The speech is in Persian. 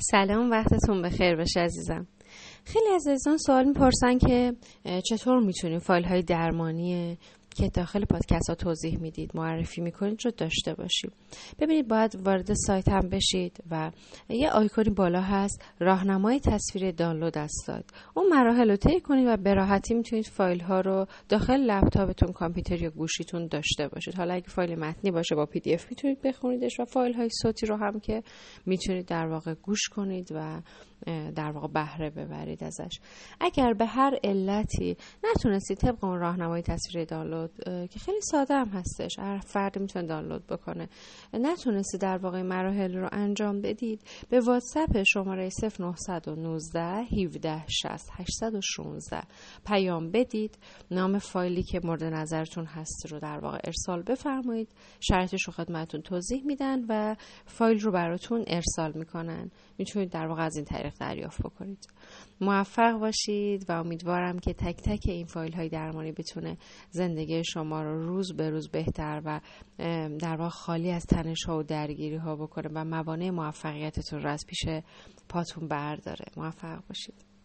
سلام، وقتتون بخیر باشه عزیزم. خیلی از عزیزان سوال میپرسن که چطور میتونیم فایل های درمانی که داخل پادکست ها توضیح میدید معرفی میکنید رو داشته باشیم. ببینید، باید وارد سایت هم بشید و یه آیکونی بالا هست، راهنمای تصویر دانلود است. اون مراحل رو طی کنید و به راحتی میتونید فایل ها رو داخل لپتاپتون، کامپیوتر یا گوشیتون داشته باشید. حالا اگه فایل متنی باشه با پی دی اف میتونید بخونیدش و فایل های صوتی رو هم که میتونید در واقع گوش کنید و در واقع بهره ببرید ازش. اگر به هر علتی نتونستید طبق اون راهنمای تصویر دانلود که خیلی ساده هم هستش، هر فرد میتونه دانلود بکنه، نتونستی در واقع مراحل رو انجام بدید، به واتساپ شماره 0919 17 60 816 پیام بدید، نام فایلی که مورد نظرتون هست رو در واقع ارسال بفرمایید، شرایطش رو خدمتتون توضیح میدن و فایل رو براتون ارسال میکنن. میتونید در واقع از این طریق دریافت بکنید. موفق باشید و امیدوارم که تک تک این فایل های درمانی بتونه زندگی شما رو روز به روز بهتر و در واقع خالی از تنش‌ها و درگیری‌ها بکنه و موانع موفقیتتون رو از پیش پاتون برداره. موفق باشید.